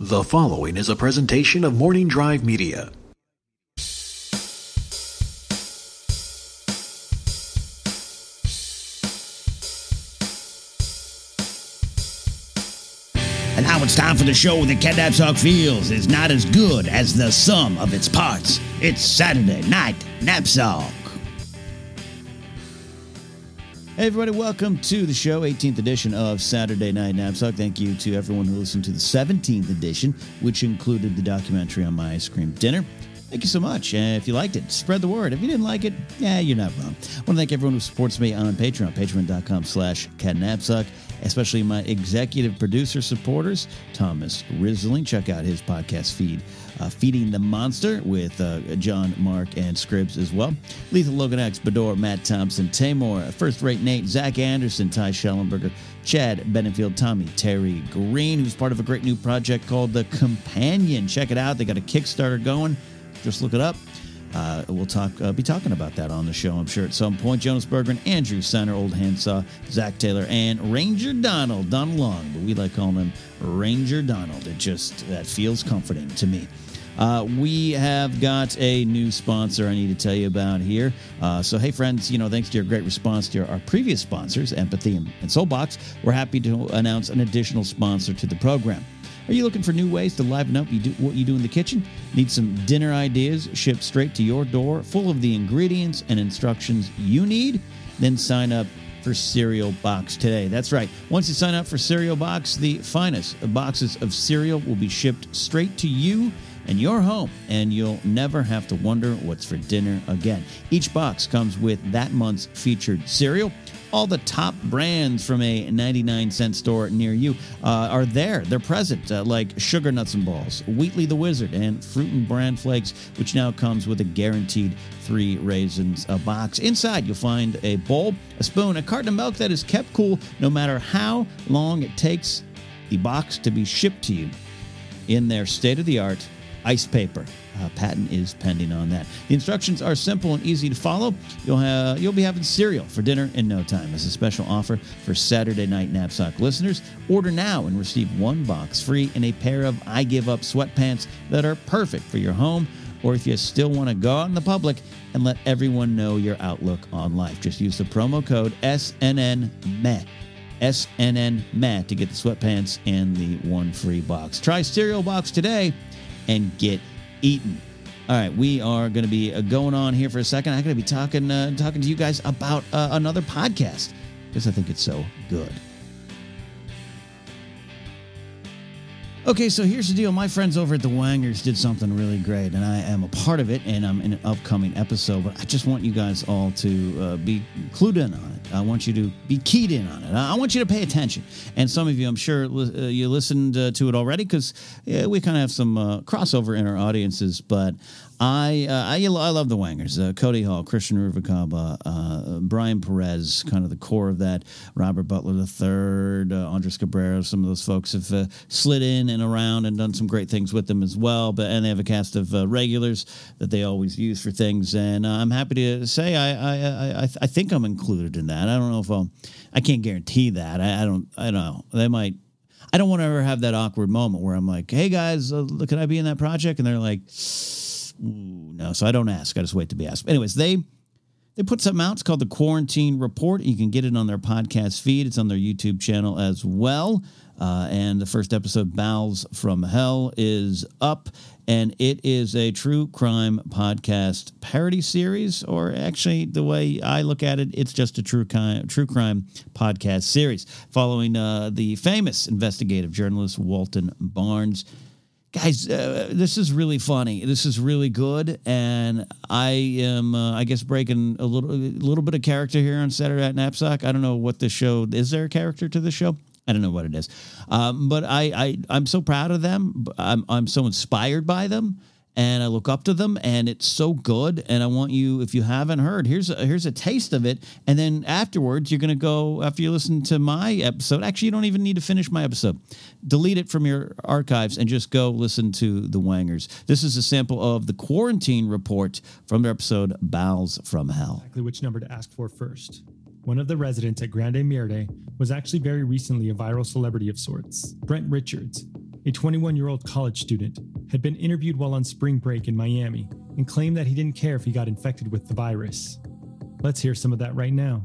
The following is a presentation of Morning Drive Media. And now it's time for the show that Cat Knapsack feels is not as good as the sum of its parts. It's Saturday Night Knapsack. Hey everybody, welcome to the show, 18th edition of Saturday Night Knapsack. Thank you to everyone who listened to the 17th edition, which included the documentary on my ice cream dinner. Thank you so much. If you liked it, spread the word. If you didn't like it, you're not wrong. I want to thank everyone who supports me on Patreon, patreon.com/Cat Knapsack, especially my executive producer supporters, Thomas Rizzling. Check out his podcast feed, Feeding the Monster, with John, Mark, and Scribbs as well. Lethal Logan X, Bador, Matt Thompson, Tamor, First Rate Nate, Zach Anderson, Ty Schellenberger, Chad Benfield, Tommy Terry Green, who's part of a great new project called The Companion. Check it out. They got a Kickstarter going. Just look it up. We'll be talking about that on the show, I'm sure, at some point. Jonas Berger and Andrew Center, Old Handsaw, Zach Taylor, and Ranger Donald Long. But we like calling him Ranger Donald. It just, that feels comforting to me. We have got a new sponsor I need to tell you about here. So, hey, friends, thanks to your great response to our previous sponsors, Empathy and Soulbox, we're happy to announce an additional sponsor to the program. Are you looking for new ways to liven up what you do in the kitchen? Need some dinner ideas shipped straight to your door, full of the ingredients and instructions you need? Then sign up for Cereal Box today. That's right. Once you sign up for Cereal Box, the finest boxes of cereal will be shipped straight to you and your home, and you'll never have to wonder what's for dinner again. Each box comes with that month's featured cereal. All the top brands from a 99-cent store near you are there. They're present, like Sugar Nuts and Balls, Wheatley the Wizard, and Fruit and Bran Flakes, which now comes with a guaranteed 3 raisins a box. Inside, you'll find a bowl, a spoon, a carton of milk that is kept cool no matter how long it takes the box to be shipped to you in their state-of-the-art ice paper. Patent is pending on that. The instructions are simple and easy to follow. You'll be having cereal for dinner in no time. It's a special offer for Saturday Night Knapsack listeners. Order now and receive 1 box free and a pair of I Give Up sweatpants that are perfect for your home, or if you still want to go out in the public and let everyone know your outlook on life. Just use the promo code SNNMEH. SNN Matt to get the sweatpants and the 1 free box. Try Cereal Box today and get eaten. All right, we are going to be going on here for a second. I'm going to be talking to you guys about another podcast because I think it's so good. Okay, so here's the deal. My friends over at the Wangers did something really great, and I am a part of it, and I'm in an upcoming episode, but I just want you guys all to be clued in on it. I want you to be keyed in on it. I want you to pay attention. And some of you, I'm sure you listened to it already because we kind of have some crossover in our audiences, but I love the Wangers. Cody Hall, Christian Ruvalcaba, Brian Perez, kind of the core of that. Robert Butler III, Andres Cabrera. Some of those folks have slid in and around and done some great things with them as well. And they have a cast of regulars that they always use for things. And I'm happy to say I think I'm included in that. I don't know if I can't guarantee that. I don't know. They might. I don't want to ever have that awkward moment where I'm like, hey guys, can I be in that project? And they're like, ooh, no, so I don't ask. I just wait to be asked. But anyways, they put something out. It's called The Quarantine Report. You can get it on their podcast feed. It's on their YouTube channel as well. And the first episode, Bows from Hell, is up. And it is a true crime podcast parody series, or actually, the way I look at it, it's just a true crime podcast series following the famous investigative journalist Walton Barnes. Guys, this is really funny. This is really good, and I am, I guess, breaking a little bit of character here on Saturday Night Knapsack. I don't know what the show is. There a character to the show? I don't know what it is. But I'm so proud of them. I'm so inspired by them. And I look up to them, and it's so good. And I want you, if you haven't heard, here's a taste of it. And then afterwards, you're going to go, after you listen to my episode, actually, you don't even need to finish my episode. Delete it from your archives and just go listen to the Wangers. This is a sample of The Quarantine Report from their episode, Bows from Hell. Exactly which number to ask for first. One of the residents at Grande Mierda was actually very recently a viral celebrity of sorts, Brent Richards. A 21-year-old college student had been interviewed while on spring break in Miami and claimed that he didn't care if he got infected with the virus. Let's hear some of that right now.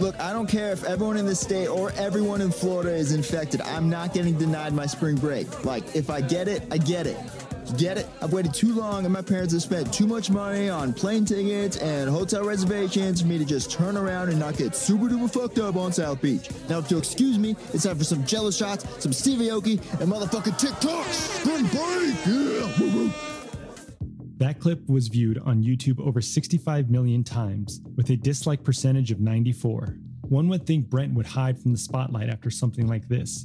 Look, I don't care if everyone in this state or everyone in Florida is infected. I'm not getting denied my spring break. Like, if I get it, I get it. Get it? I've waited too long, and my parents have spent too much money on plane tickets and hotel reservations for me to just turn around and not get super duper fucked up on South Beach. Now, if you'll excuse me, it's time for some Jello shots, some Stevie Aoki, and motherfucking TikToks. Spring break! Yeah. That clip was viewed on YouTube over 65 million times, with a dislike percentage of 94. One would think Brent would hide from the spotlight after something like this,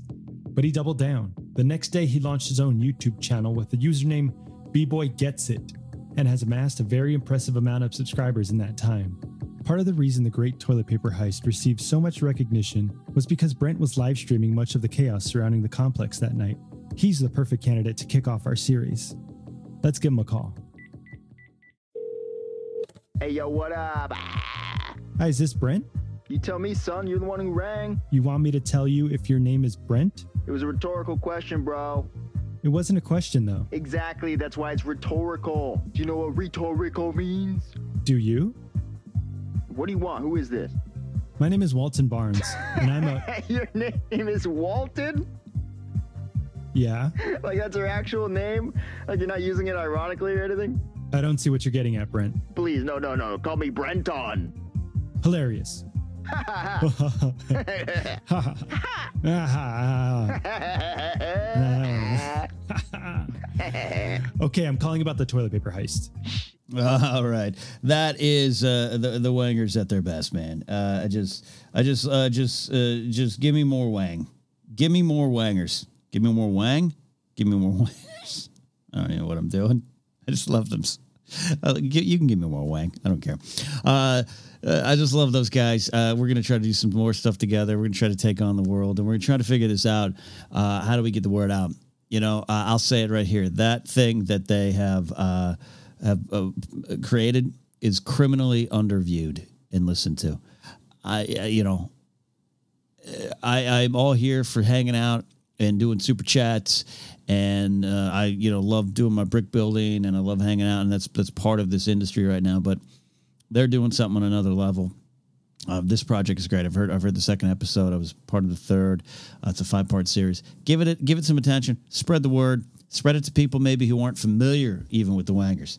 but he doubled down. The next day, he launched his own YouTube channel with the username BBoyGetsIt and has amassed a very impressive amount of subscribers in that time. Part of the reason the Great Toilet Paper Heist received so much recognition was because Brent was live streaming much of the chaos surrounding the complex that night. He's the perfect candidate to kick off our series. Let's give him a call. Hey, yo, what up? Hi, is this Brent? You tell me, son. You're the one who rang. You want me to tell you if your name is Brent? It was a rhetorical question, bro. It wasn't a question, though. Exactly. That's why it's rhetorical. Do you know what rhetorical means? Do you? What do you want? Who is this? My name is Walton Barnes, and I'm a... Your name is Walton? Yeah. Like, that's her actual name? Like, you're not using it ironically or anything? I don't see what you're getting at, Brent. Please, no. Call me Brenton. Hilarious. Okay, I'm calling about the toilet paper heist. All right, that is the Wangers at their best, man. Just give me more Wang, give me more Wangers, give me more Wang, give me more Wangers. I don't even know what I'm doing. I just love them. You can give me more Wang. I don't care. I just love those guys. We're going to try to do some more stuff together. We're going to try to take on the world, and we're going to try to figure this out. How do we get the word out? You know, I'll say it right here. That thing that they have created is criminally underviewed and listened to. I'm all here for hanging out and doing super chats, and I love doing my brick building, and I love hanging out, and that's part of this industry right now, but they're doing something on another level. This project is great. I've heard the second episode. I was part of the third. It's a 5-part series. Give it some attention. Spread the word. Spread it to people maybe who aren't familiar even with the Wangers,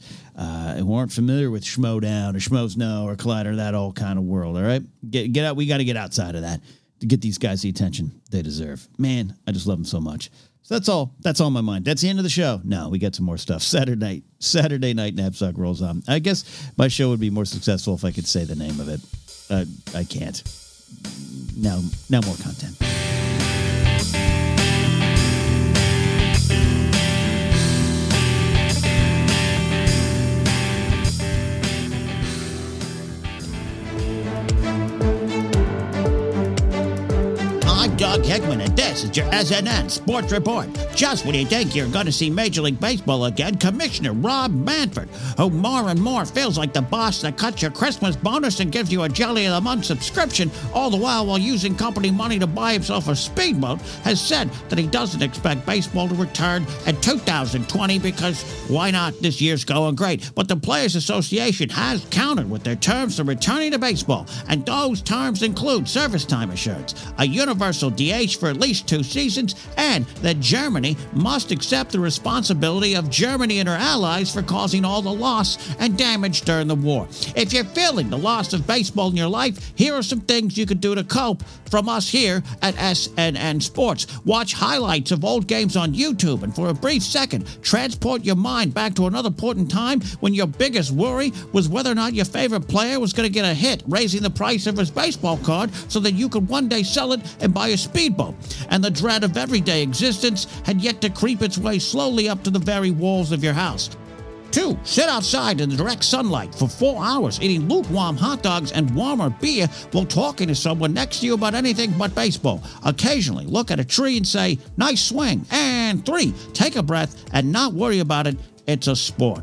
who aren't familiar with Schmo Down or Schmoes No or Collider, that all kind of world. All right, get out. We got to get outside of that to get these guys the attention they deserve. Man, I just love them so much. So that's all. That's all in my mind. That's the end of the show. No, we got some more stuff. Saturday night Knapsack rolls on. I guess my show would be more successful if I could say the name of it. I can't. Now more content. Doug Heckman, and this is your SNN Sports Report. Just when you think you're going to see Major League Baseball again, Commissioner Rob Manfred, who more and more feels like the boss that cuts your Christmas bonus and gives you a Jelly of the Month subscription, all the while using company money to buy himself a speedboat, has said that he doesn't expect baseball to return in 2020 because why not? This year's going great. But the Players Association has countered with their terms for returning to baseball, and those terms include service time assurance, a universal DH for at least 2 seasons, and that Germany must accept the responsibility of Germany and her allies for causing all the loss and damage during the war. If you're feeling the loss of baseball in your life, here are some things you can do to cope from us here at SNN Sports. Watch highlights of old games on YouTube, and for a brief second, transport your mind back to another point in time when your biggest worry was whether or not your favorite player was going to get a hit, raising the price of his baseball card so that you could one day sell it and buy a speed bump, and the dread of everyday existence had yet to creep its way slowly up to the very walls of your house. 2. Sit outside in the direct sunlight for 4 hours, eating lukewarm hot dogs and warmer beer while talking to someone next to you about anything but baseball. Occasionally look at a tree and say, nice swing. And 3. Take a breath and not worry about it. It's a sport.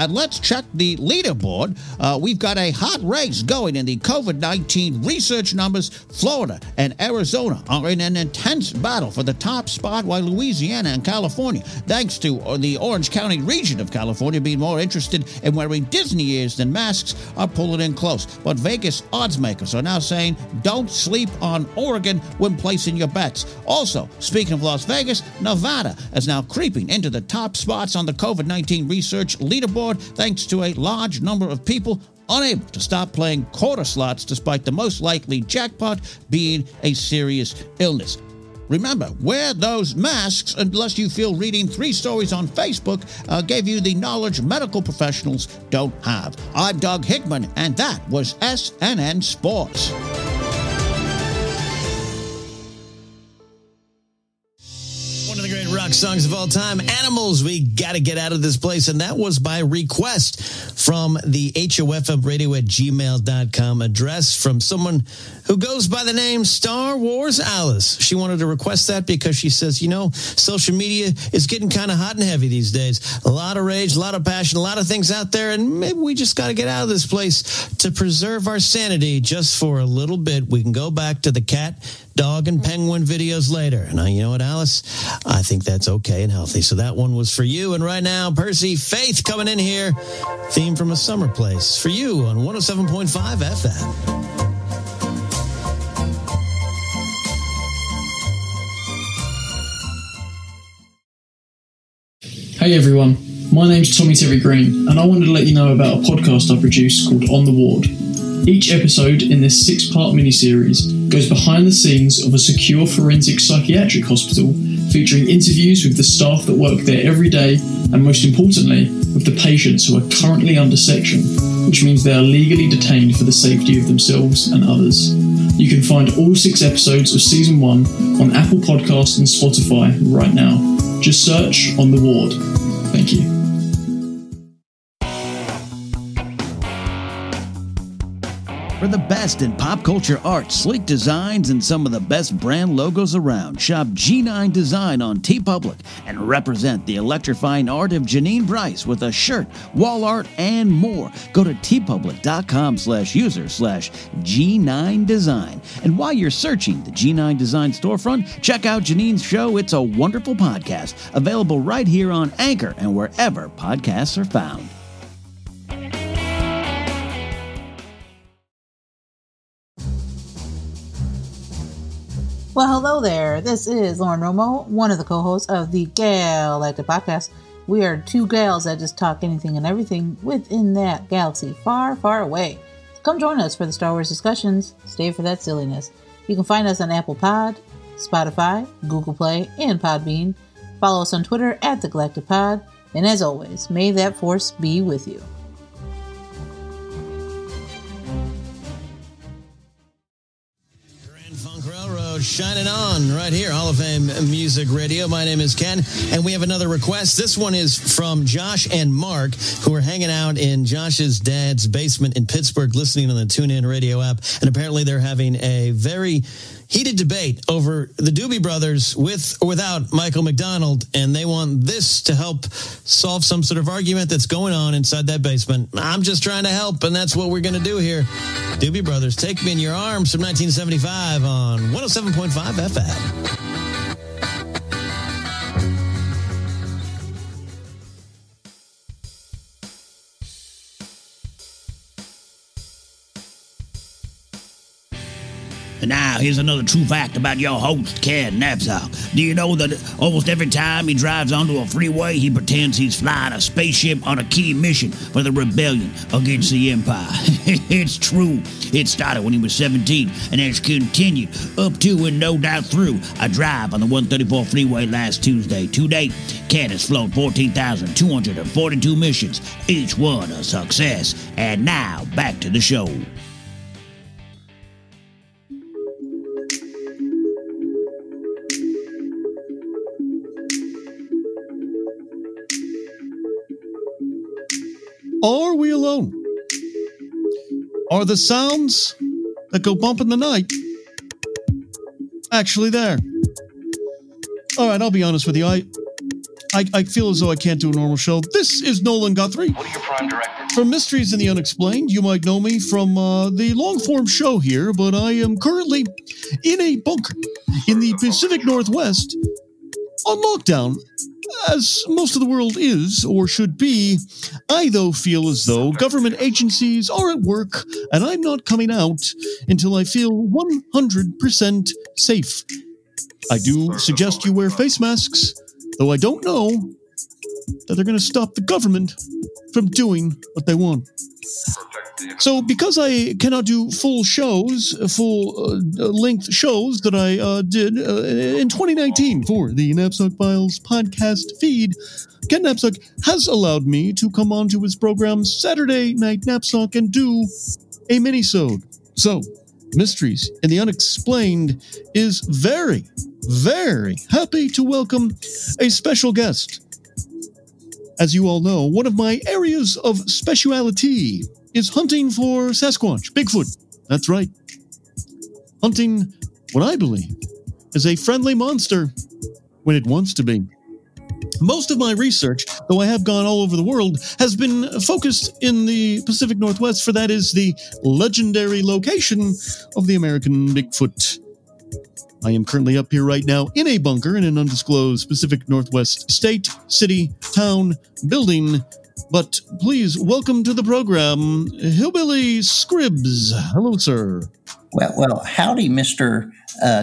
And let's check the leaderboard. We've got a hot race going in the COVID-19 research numbers. Florida and Arizona are in an intense battle for the top spot, while Louisiana and California, thanks to the Orange County region of California being more interested in wearing Disney ears than masks, are pulling in close. But Vegas oddsmakers are now saying don't sleep on Oregon when placing your bets. Also, speaking of Las Vegas, Nevada is now creeping into the top spots on the COVID-19 research leaderboard, thanks to a large number of people unable to stop playing quarter slots despite the most likely jackpot being a serious illness. Remember, wear those masks unless you feel reading 3 stories on Facebook gave you the knowledge medical professionals don't have. I'm Doug Heckman, and that was SNN Sports. Rock songs of all time, Animals, We Gotta Get Out of This Place, and that was by request from the hofbradio@gmail.com address from someone who goes by the name Star Wars Alice. She wanted to request that because she says, you know, social media is getting kind of hot and heavy these days. A lot of rage, a lot of passion, a lot of things out there, and maybe we just got to get out of this place to preserve our sanity just for a little bit. We can go back to the cat, dog, and penguin videos later. And you know what, Alice? I think that's okay and healthy. So that one was for you. And right now, Percy Faith coming in here. Theme from A Summer Place for you on 107.5 FM. Hey everyone, my name's Tommy Terry Green, and I wanted to let you know about a podcast I produce called On the Ward. Each episode in this 6-part miniseries goes behind the scenes of a secure forensic psychiatric hospital, featuring interviews with the staff that work there every day, and most importantly, with the patients who are currently under section, which means they are legally detained for the safety of themselves and others. You can find all 6 episodes of Season 1 on Apple Podcasts and Spotify right now. Just search On the Ward. Thank you. For the best in pop culture art, sleek designs, and some of the best brand logos around, shop G9 Design on TeePublic and represent the electrifying art of Janine Brice with a shirt, wall art, and more. Go to tpublic.com/user/G9Design. And while you're searching the G9 Design storefront, check out Janine's show, It's a Wonderful Podcast, available right here on Anchor and wherever podcasts are found. Well, hello there. This is Lauren Romo, one of the co-hosts of the Galactic Podcast. We are 2 gals that just talk anything and everything within that galaxy far, far away. Come join us for the Star Wars discussions. Stay for that silliness. You can find us on Apple Pod, Spotify, Google Play, and Podbean. Follow us on Twitter at the Galactic Pod. And as always, may that force be with you. Shining on right here, Hall of Fame Music Radio. My name is Ken, and we have another request. This one is from Josh and Mark, who are hanging out in Josh's dad's basement in Pittsburgh, listening on the TuneIn radio app, and apparently they're having a very heated debate over the Doobie Brothers with or without Michael McDonald, and they want this to help solve some sort of argument that's going on inside that basement. I'm just trying to help, and that's what we're going to do here. Doobie Brothers, Take Me in Your Arms from 1975 on 107.5 FM. And now, here's another true fact about your host, Ken Knapsack. Do you know that almost every time he drives onto a freeway, he pretends he's flying a spaceship on a key mission for the rebellion against the Empire? It's true. It started when he was 17 and has continued up to and no doubt through a drive on the 134 freeway last Tuesday. To date, Ken has flown 14,242 missions, each one a success. And now, back to the show. Are we alone? Are the sounds that go bump in the night actually there? All right, I'll be honest with you. I feel as though I can't do a normal show. This is Nolan Guthrie. What are your prime directives? From Mysteries and the Unexplained. You might know me from the long-form show here, but I am currently in a bunker in the Pacific Northwest on lockdown, as most of the world is or should be. I, though, feel as though government agencies are at work, and I'm not coming out until I feel 100% safe. I do suggest you wear face masks, though I don't know that they're going to stop the government from doing what they want. So because I cannot do full-length shows that I did in 2019 for the Knapsack Files podcast feed, Ken Knapsack has allowed me to come onto his program Saturday Night Knapsack and do a mini-sode. So Mysteries and the Unexplained is very, very happy to welcome a special guest. As you all know, one of my areas of speciality is hunting for Sasquatch, Bigfoot. That's right. Hunting what I believe is a friendly monster when it wants to be. Most of my research, though I have gone all over the world, has been focused in the Pacific Northwest, for that is the legendary location of the American Bigfoot. I am currently up here right now in a bunker in an undisclosed Pacific Northwest state, city, town, building. But please welcome to the program, Hillbilly Scribbs. Hello, sir. Well, howdy, Mr.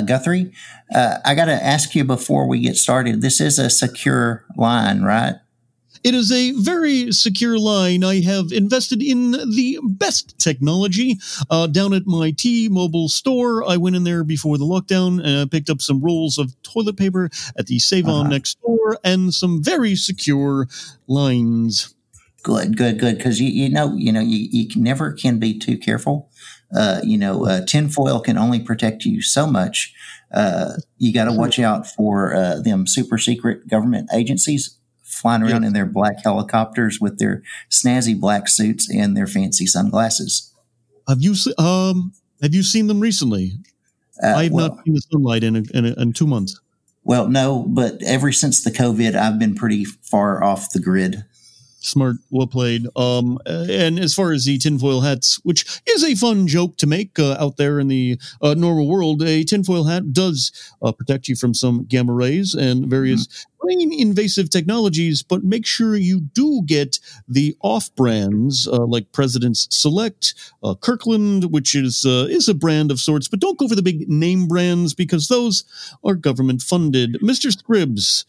Guthrie. I got to ask you before we get started, this is a secure line, right? It is a very secure line. I have invested in the best technology down at my T-Mobile store. I went in there before the lockdown and I picked up some rolls of toilet paper at the Save-On next door and some very secure lines. Good. Because, you never can be too careful. Tinfoil can only protect you so much. You got to watch out for them super secret government agencies flying around in their black helicopters with their snazzy black suits and their fancy sunglasses. Have you seen them recently? I have not seen the sunlight in 2 months. Well, no, but ever since the COVID, I've been pretty far off the grid. Smart, well played. And as far as the tinfoil hats, which is a fun joke to make out there in the normal world, a tinfoil hat does protect you from some gamma rays and various brain invasive technologies, but make sure you do get the off-brands like President's Select, Kirkland, which is a brand of sorts, but don't go for the big name brands because those are government-funded. Mr. Scribbs,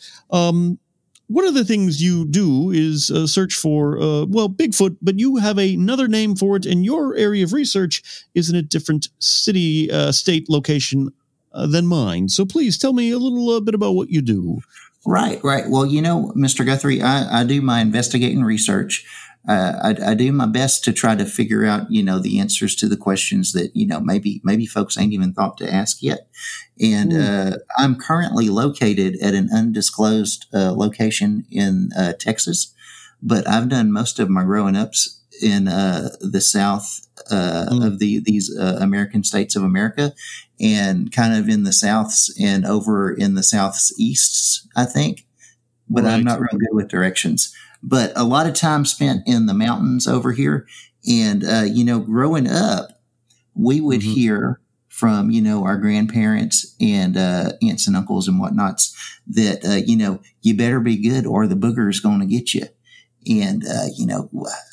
one of the things you do is search for, Bigfoot, but you have another name for it, and your area of research is in a different city, state location than mine. So please tell me a little bit about what you do. Right. Well, Mr. Guthrie, I do my investigating research. I do my best to try to figure out, the answers to the questions that, maybe folks ain't even thought to ask yet. And I'm currently located at an undisclosed location in Texas, but I've done most of my growing ups in the South of these American states of America, and kind of in the Souths and over in the South's Easts, I think. But right. I'm not real good with directions. But a lot of time spent in the mountains over here. And, growing up, we would hear from, our grandparents and aunts and uncles and whatnots that, you better be good or the booger is going to get you. And,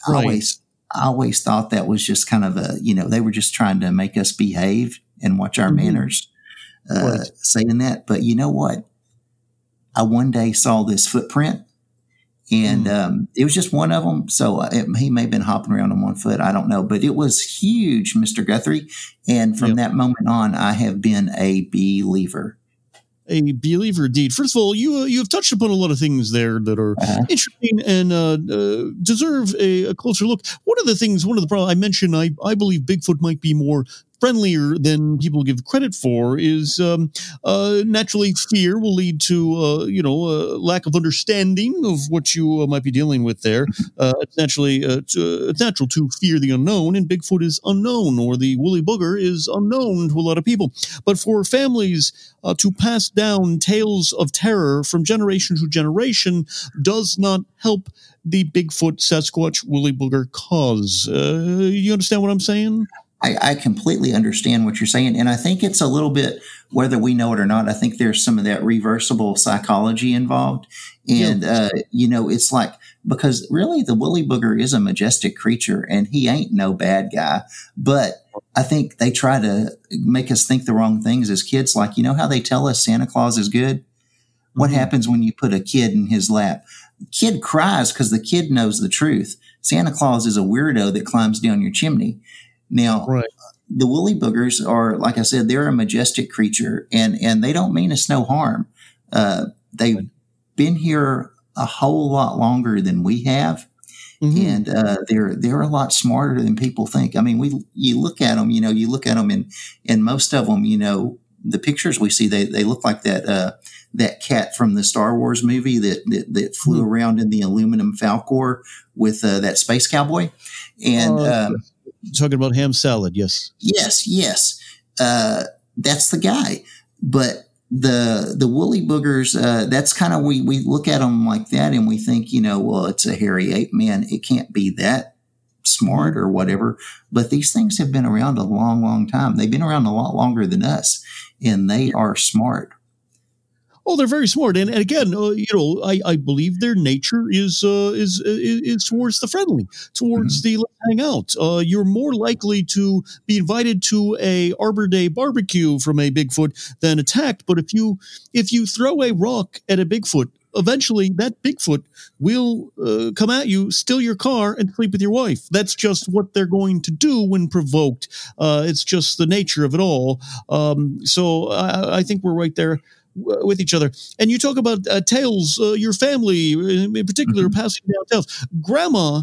right. I always thought that was just kind of a, they were just trying to make us behave and watch our manners saying that. But you know what? I one day saw this footprint. And it was just one of them. So he may have been hopping around on one foot. I don't know. But it was huge, Mr. Guthrie. And from that moment on, I have been a believer. A believer indeed. First of all, you have touched upon a lot of things there that are interesting and deserve a closer look. One of the problems I mentioned, I believe Bigfoot might be more friendlier than people give credit for is naturally fear will lead to, lack of understanding of what you might be dealing with there. It's natural to fear the unknown, and Bigfoot is unknown, or the woolly booger is unknown to a lot of people. But for families to pass down tales of terror from generation to generation does not help the Bigfoot, Sasquatch, woolly booger cause. You understand what I'm saying? I completely understand what you're saying. And I think it's a little bit, whether we know it or not, I think there's some of that reversible psychology involved. And, it's like, because really the woolly booger is a majestic creature and he ain't no bad guy. But I think they try to make us think the wrong things as kids. Like, you know how they tell us Santa Claus is good? What happens when you put a kid in his lap? The kid cries because the kid knows the truth. Santa Claus is a weirdo that climbs down your chimney. Now, The woolly boogers are, like I said, they're a majestic creature, and they don't mean us no harm. They've been here a whole lot longer than we have, and they're a lot smarter than people think. I mean, you look at them, and most of them, the pictures we see, they look like that cat from the Star Wars movie that flew around in the aluminum Falcor with that space cowboy, and. Talking about ham salad, yes. Yes. That's the guy. But the woolly boogers, that's kind of, we look at them like that and we think, it's a hairy ape, man. It can't be that smart or whatever. But these things have been around a long, long time. They've been around a lot longer than us, and they are smart. Oh, they're very smart, and again, I believe their nature is towards the friendly, towards the let's hang out. You're more likely to be invited to a Arbor Day barbecue from a Bigfoot than attacked. But if you throw a rock at a Bigfoot, eventually that Bigfoot will come at you, steal your car, and sleep with your wife. That's just what they're going to do when provoked. It's just the nature of it all. So I think we're right there with each other. And you talk about tales, your family in particular, passing down tales. Grandma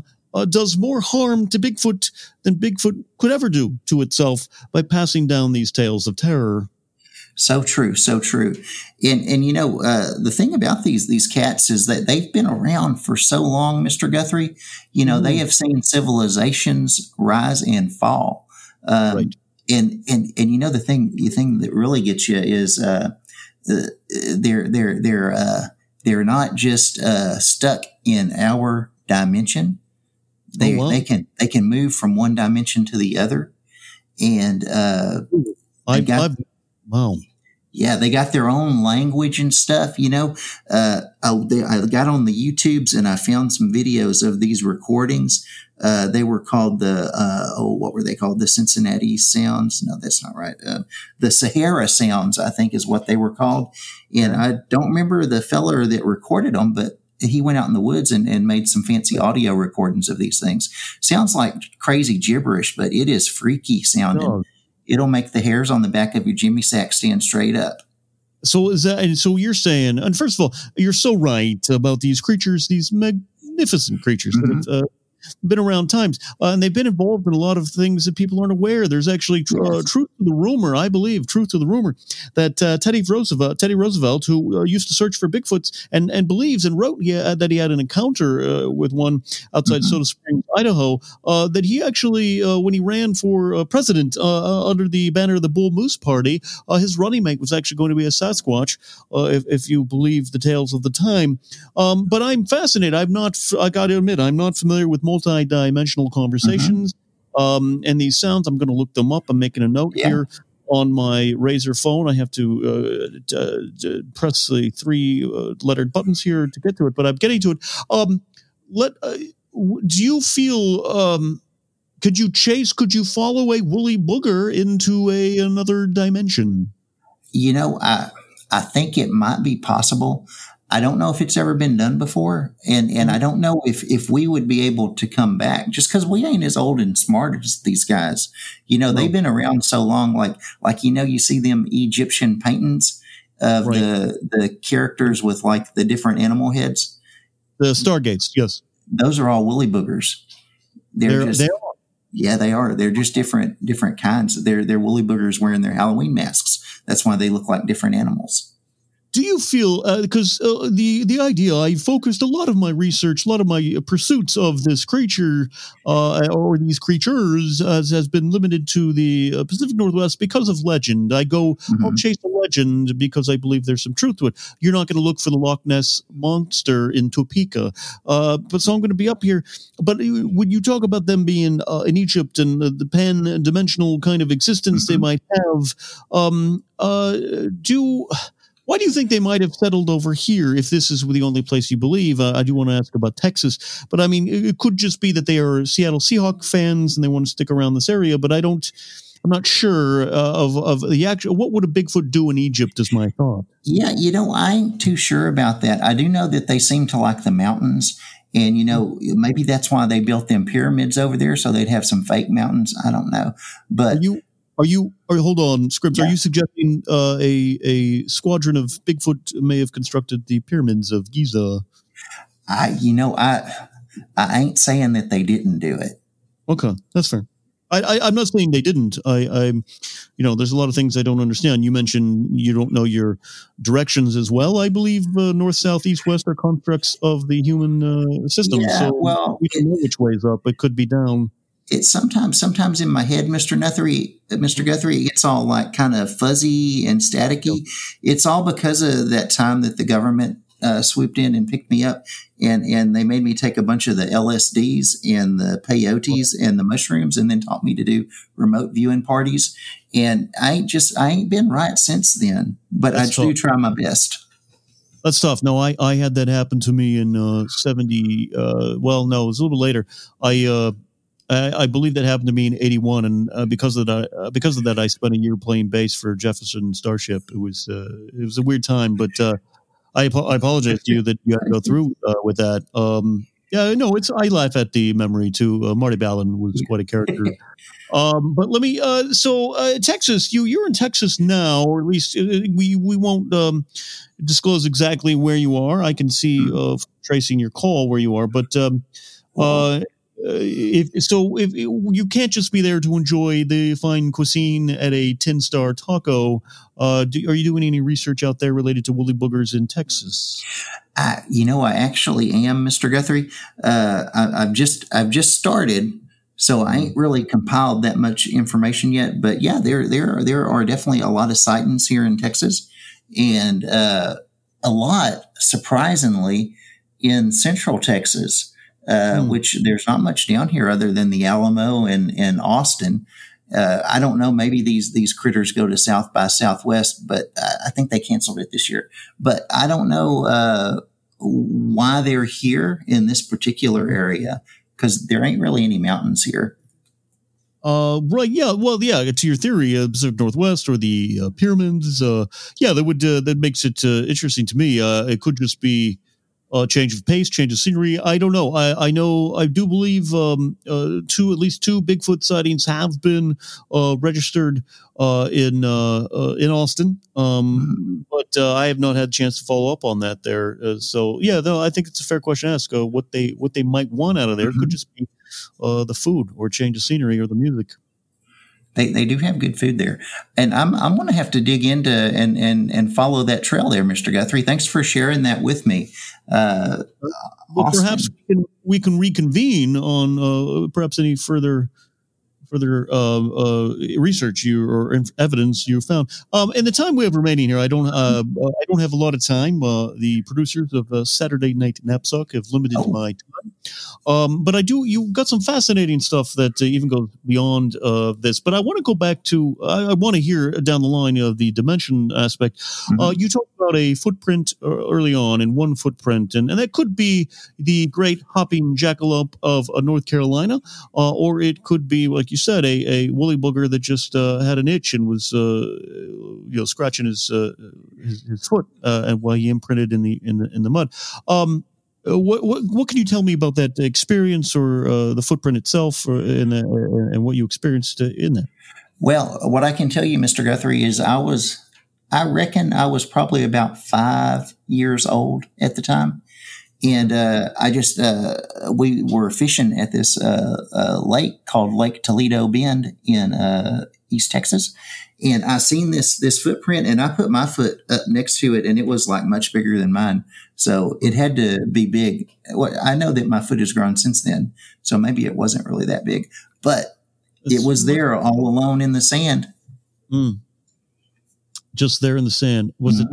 does more harm to Bigfoot than Bigfoot could ever do to itself by passing down these tales of terror. So true. And the thing about these cats is that they've been around for so long, Mr. Guthrie, they have seen civilizations rise and fall. Right. And the thing that really gets you is, they're not just stuck in our dimension. They can move from one dimension to the other, and they got their own language and stuff. I got on the YouTubes and I found some videos of these recordings. They were called the Cincinnati Sounds. No, that's not right. The Sahara Sounds, I think, is what they were called. And I don't remember the fella that recorded them, but he went out in the woods and made some fancy audio recordings of these things. Sounds like crazy gibberish, but it is freaky sounding. No. It'll make the hairs on the back of your jimmy sack stand straight up. So you're saying, and first of all, you're so right about these creatures, these magnificent creatures that have been around times, and they've been involved in a lot of things that people aren't aware. There's actually truth to the rumor that Teddy Roosevelt, who used to search for Bigfoots and believes and wrote that he had an encounter with one outside Soda Springs, Idaho, that he actually, when he ran for president under the banner of the Bull Moose Party, his running mate was actually going to be a Sasquatch, if you believe the tales of the time. But I'm fascinated. I got to admit, I'm not familiar with multi-dimensional conversations and these sounds. I'm going to look them up. I'm making a note here on my Razer phone. I have to press the three lettered buttons here to get to it, but I'm getting to it. Do you feel could you follow a woolly booger into another dimension? I think it might be possible. I don't know if it's ever been done before, and I don't know if we would be able to come back, just because we ain't as old and smart as these guys. They've been around so long, like you see them Egyptian paintings of the characters with like the different animal heads. The stargates, yes. Those are all woolly boogers. They're just Yeah, they are. They're just different kinds. They're woolly boogers wearing their Halloween masks. That's why they look like different animals. Do you feel, because the idea, I focused a lot of my research, a lot of my pursuits of this creature or these creatures has been limited to the Pacific Northwest because of legend. I go, I'll chase a legend because I believe there's some truth to it. You're not going to look for the Loch Ness Monster in Topeka. But so I'm going to be up here. But when you talk about them being in Egypt and the pan-dimensional kind of existence they might have, why do you think they might have settled over here if this is the only place you believe? I do want to ask about Texas, but I mean, it could just be that they are Seattle Seahawks fans and they want to stick around this area, but I'm not sure of the actual, what would a Bigfoot do in Egypt is my thought. Yeah. I ain't too sure about that. I do know that they seem to like the mountains and, maybe that's why they built them pyramids over there. So they'd have some fake mountains. I don't know, but hold on, Scribbs. Yeah. Are you suggesting a squadron of Bigfoot may have constructed the pyramids of Giza? I ain't saying that they didn't do it. Okay, that's fair. I'm not saying they didn't. I'm there's a lot of things I don't understand. You mentioned you don't know your directions as well. I believe north, south, east, west are constructs of the human system. Yeah, so we don't know which way's up. It could be down. It's sometimes in my head, Mr. Guthrie, it's all like kind of fuzzy and staticky. It's all because of that time that the government swooped in and picked me up, and they made me take a bunch of the LSDs and the peyotes and the mushrooms, and then taught me to do remote viewing parties. And I ain't been right since then, but I do try my best. That's tough. No, I had that happen to me in 70. It was a little bit later. I believe that happened to me in 81, and because of that, I spent a year playing bass for Jefferson Starship. It was a weird time, but I apologize to you that you had to go through with that. I laugh at the memory too. Marty Ballin was quite a character. But let me. Texas, you're in Texas now, or at least we won't disclose exactly where you are. I can see tracing your call where you are, but. If you can't just be there to enjoy the fine cuisine at a 10-star taco, are you doing any research out there related to woolly boogers in Texas? I actually am, Mr. Guthrie. I've just started, so I ain't really compiled that much information yet. But yeah, there are definitely a lot of sightings here in Texas, and a lot surprisingly in Central Texas. Which there's not much down here other than the Alamo and Austin. I don't know. Maybe these critters go to South by Southwest, but I think they canceled it this year. But I don't know why they're here in this particular area because there ain't really any mountains here. Right. Yeah. Well, yeah. To your theory, Pacific Northwest or the pyramids. That makes it interesting to me. It could just be. Change of pace, change of scenery. I don't know. I know. I do believe at least two Bigfoot sightings have been registered in Austin, but I have not had a chance to follow up on that there. I think it's a fair question to ask what they might want out of there. It could just be the food, or change of scenery, or the music. They do have good food there, and I'm going to have to dig into and follow that trail there, Mr. Guthrie. Thanks for sharing that with me. Perhaps we can reconvene on perhaps any further research evidence you found. In the time we have remaining here, I don't have a lot of time. The producers of Saturday Night Knapsack have limited my time. But you got some fascinating stuff that even goes beyond this. But I want to go back to, I want to hear down the line of the dimension aspect. You talked about a footprint early on, and one footprint, and that could be the great hopping jackalope of North Carolina, or it could be, like you said, a woolly booger that just had an itch and was scratching his foot and while he imprinted in the mud. What can you tell me about that experience, or the footprint itself, and what you experienced in that? Well, what I can tell you, Mr. Guthrie, is I reckon I was probably about 5 years old at the time, And we were fishing at this lake called Lake Toledo Bend in East Texas, and I seen this footprint, and I put my foot up next to it, and it was like much bigger than mine. So it had to be big. I know that my foot has grown since then, so maybe it wasn't really that big, but it was there all alone in the sand. Mm. Just there in the sand. Was it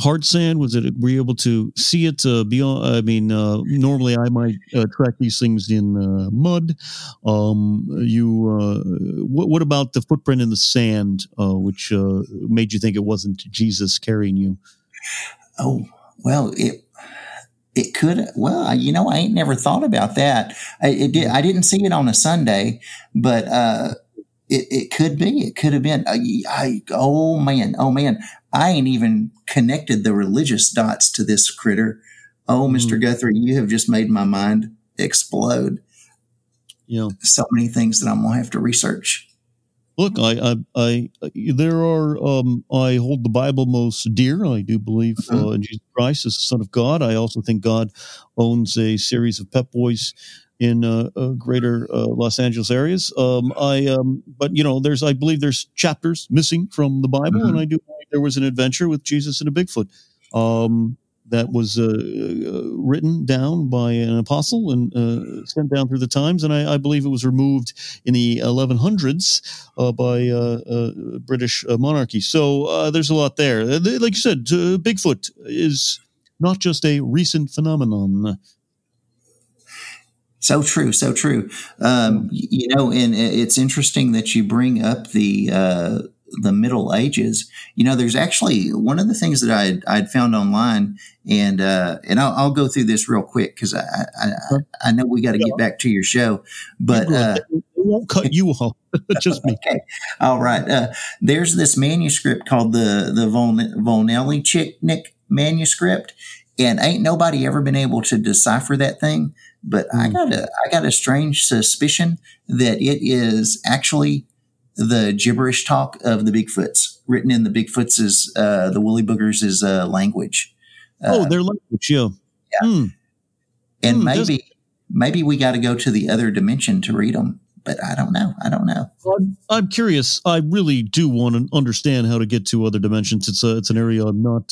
hard sand? Was it? Were you able to see it? Normally I might track these things in mud. What about the footprint in the sand, which made you think it wasn't Jesus carrying you? Oh, well, it could. Well, I ain't never thought about that. I didn't see it on a Sunday, but it could be. It could have been. Oh man. I ain't even connected the religious dots to this critter. Oh, Mr. Guthrie, you have just made my mind explode. Yeah. So many things that I'm going to have to research. Look, I hold the Bible most dear. I do believe in Jesus Christ as the Son of God. I also think God owns a series of Pep Boys in greater Los Angeles areas. I believe there's chapters missing from the Bible, and I do believe there was an adventure with Jesus and a Bigfoot that was written down by an apostle and sent down through the times, and I believe it was removed in the 1100s by British monarchy. So there's a lot there. Like you said, Bigfoot is not just a recent phenomenon. So true. And it's interesting that you bring up the Middle Ages. You know, there's actually one of the things that I'd found online, and I'll go through this real quick because I know we got to get back to your show, but we won't cut you off. Just me. Okay. All right. There's this manuscript called the Volnelli Chicknick manuscript, and ain't nobody ever been able to decipher that thing. But I got a strange suspicion that it is actually the gibberish talk of the Bigfoots, written in the Bigfoots' the Woolly Boogers' language. Their language, yeah. Yeah. Mm. And maybe we got to go to the other dimension to read them. But I don't know. I'm curious. I really do want to understand how to get to other dimensions. It's an area I'm not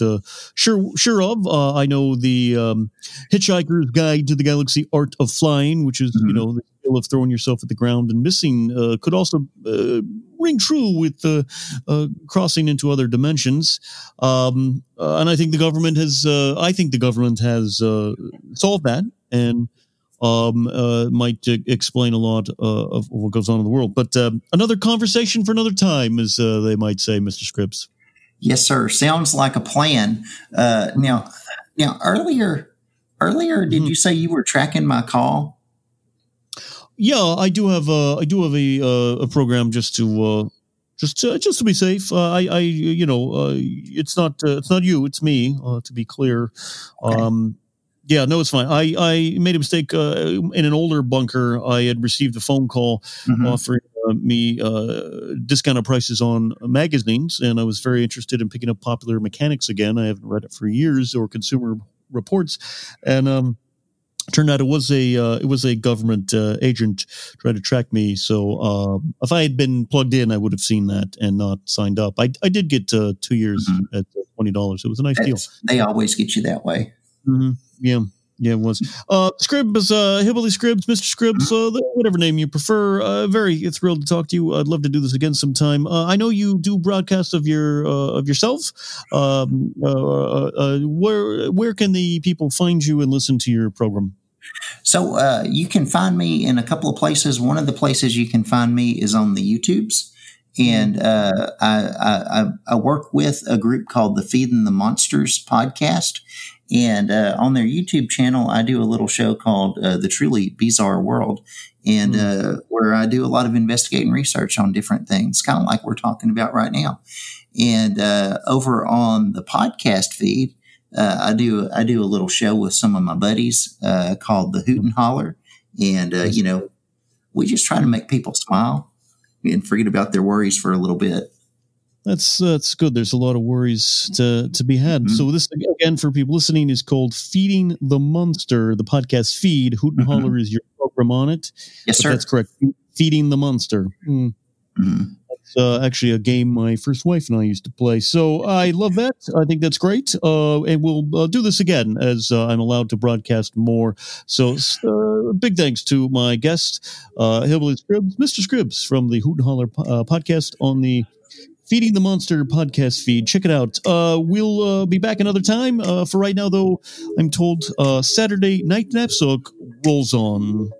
sure of. I know the Hitchhiker's Guide to the Galaxy: Art of Flying, which is the skill of throwing yourself at the ground and missing, could also ring true with crossing into other dimensions. And I think the government has. I think the government has solved that and. Might explain a lot of what goes on in the world. But another conversation for another time, as they might say, Mr. Scribbs. Yes, sir. Sounds like a plan. Now, earlier, did you say you were tracking my call? Yeah, I do have a program just to be safe. It's not you, it's me. To be clear. Okay. Yeah, no, it's fine. I made a mistake in an older bunker. I had received a phone call offering me discounted prices on magazines, and I was very interested in picking up Popular Mechanics again. I haven't read it for years, or Consumer Reports, and turned out it was a government agent trying to track me. So if I had been plugged in, I would have seen that and not signed up. I did get 2 years at $20. It was a nice deal. They always get you that way. Mm-hmm. Yeah, it was. Scribbs, Hillbilly Scribbs, Mr. Scribbs, whatever name you prefer. Very thrilled to talk to you. I'd love to do this again sometime. I know you do broadcasts of yourself. Where can the people find you and listen to your program? So you can find me in a couple of places. One of the places you can find me is on the YouTubes. And I work with a group called the Feeding the Monsters podcast. And on their YouTube channel, I do a little show called The Truly Bizarre World, and where I do a lot of investigating research on different things, kind of like we're talking about right now. And over on the podcast feed, I do a little show with some of my buddies called The Hoot and Holler. And, we just try to make people smile and forget about their worries for a little bit. that's good. There's a lot of worries to be had. Mm-hmm. So this, again, for people listening, is called Feeding the Monster, the podcast feed. Hoot and Holler is your program on it. Yes, sir. That's correct. Feeding the Monster. Mm. Mm-hmm. That's actually a game my first wife and I used to play. So I love that. I think that's great. And we'll do this again as I'm allowed to broadcast more. So big thanks to my guest, Hillbilly Scribbs, Mr. Scribbs from the Hoot and Holler podcast on the Feeding the Monster podcast feed. Check it out. We'll be back another time. For right now, though, I'm told Saturday Night Knapsack rolls on.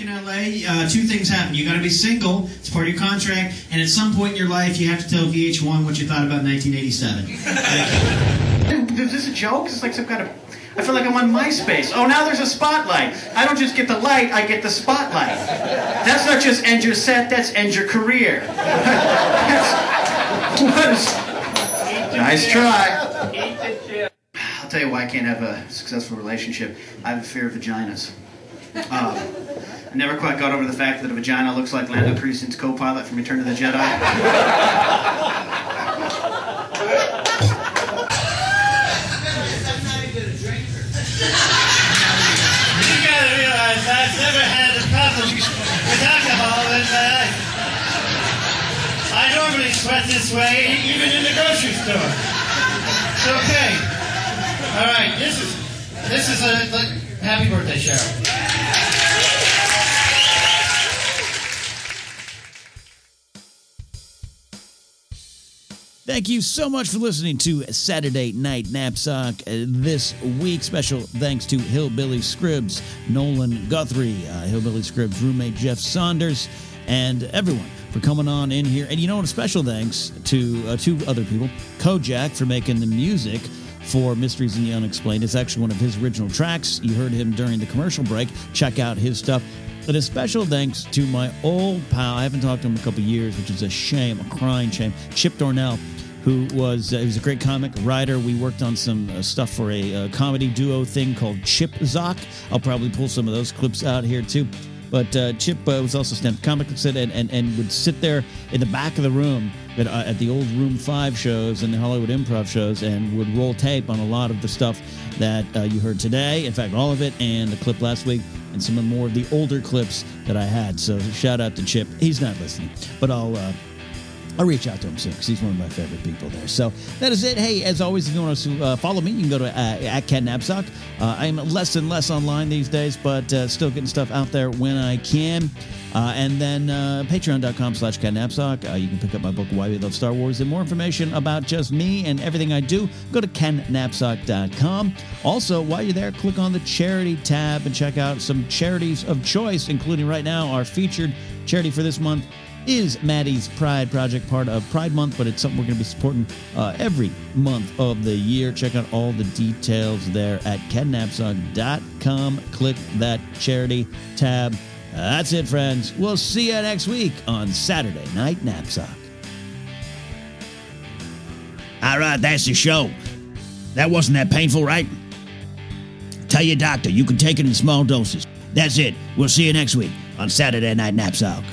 In LA, two things happen. You got to be single, it's part of your contract, and at some point in your life, you have to tell VH1 what you thought about 1987. Is this a joke? It's like some kind of. I feel like I'm on MySpace. Oh, now there's a spotlight. I don't just get the light, I get the spotlight. That's not just end your set, that's end your career. Nice try. I'll tell you why I can't have a successful relationship. I have a fear of vaginas. I never quite got over the fact that a vagina looks like Lando Calrissian's co-pilot from Return of the Jedi. I'm not even a drinker. You gotta realize I've never had a problem with alcohol in my life. I normally sweat this way, even in the grocery store. It's okay. All right, this is a happy birthday, Cheryl. Thank you so much for listening to Saturday Night Knapsack this week. Special thanks to Hillbilly Scribbs, Nolan Guthrie, Hillbilly Scribbs roommate Jeff Saunders, and everyone for coming on in here. And you know what? A special thanks to two other people. Kojak for making the music for Mysteries and the Unexplained. It's actually one of his original tracks. You heard him during the commercial break. Check out his stuff. But a special thanks to my old pal. I haven't talked to him in a couple of years, which is a shame, a crying shame. Chip Dornell, who was he was a great comic writer. We worked on some stuff for a comedy duo thing called Chip Zock. I'll probably pull some of those clips out here too. But Chip was also a stand-up comic and would sit there in the back of the room at the old Room 5 shows and the Hollywood Improv shows and would roll tape on a lot of the stuff that you heard today. In fact, all of it and the clip last week. And some of more of the older clips that I had. So shout out to Chip. He's not listening, but I'll reach out to him soon because he's one of my favorite people there. So that is it. Hey, as always, if you want to follow me, you can go to @CatNapsack. I am less and less online these days, but still getting stuff out there when I can. And then patreon.com/CatNapsack. You can pick up my book, Why We Love Star Wars, and more information about just me and everything I do. Go to CatNapsack.com. Also, while you're there, click on the charity tab and check out some charities of choice, including right now our featured charity for this month is Maddie's Pride Project, part of Pride Month, but it's something we're going to be supporting every month of the year. Check out all the details there at catnapsack.com. Click that charity tab. That's it, friends. We'll see you next week on Saturday Night Knapsack. All right, that's the show. That wasn't that painful, right? Tell your doctor you can take it in small doses. That's it. We'll see you next week on Saturday Night Knapsack.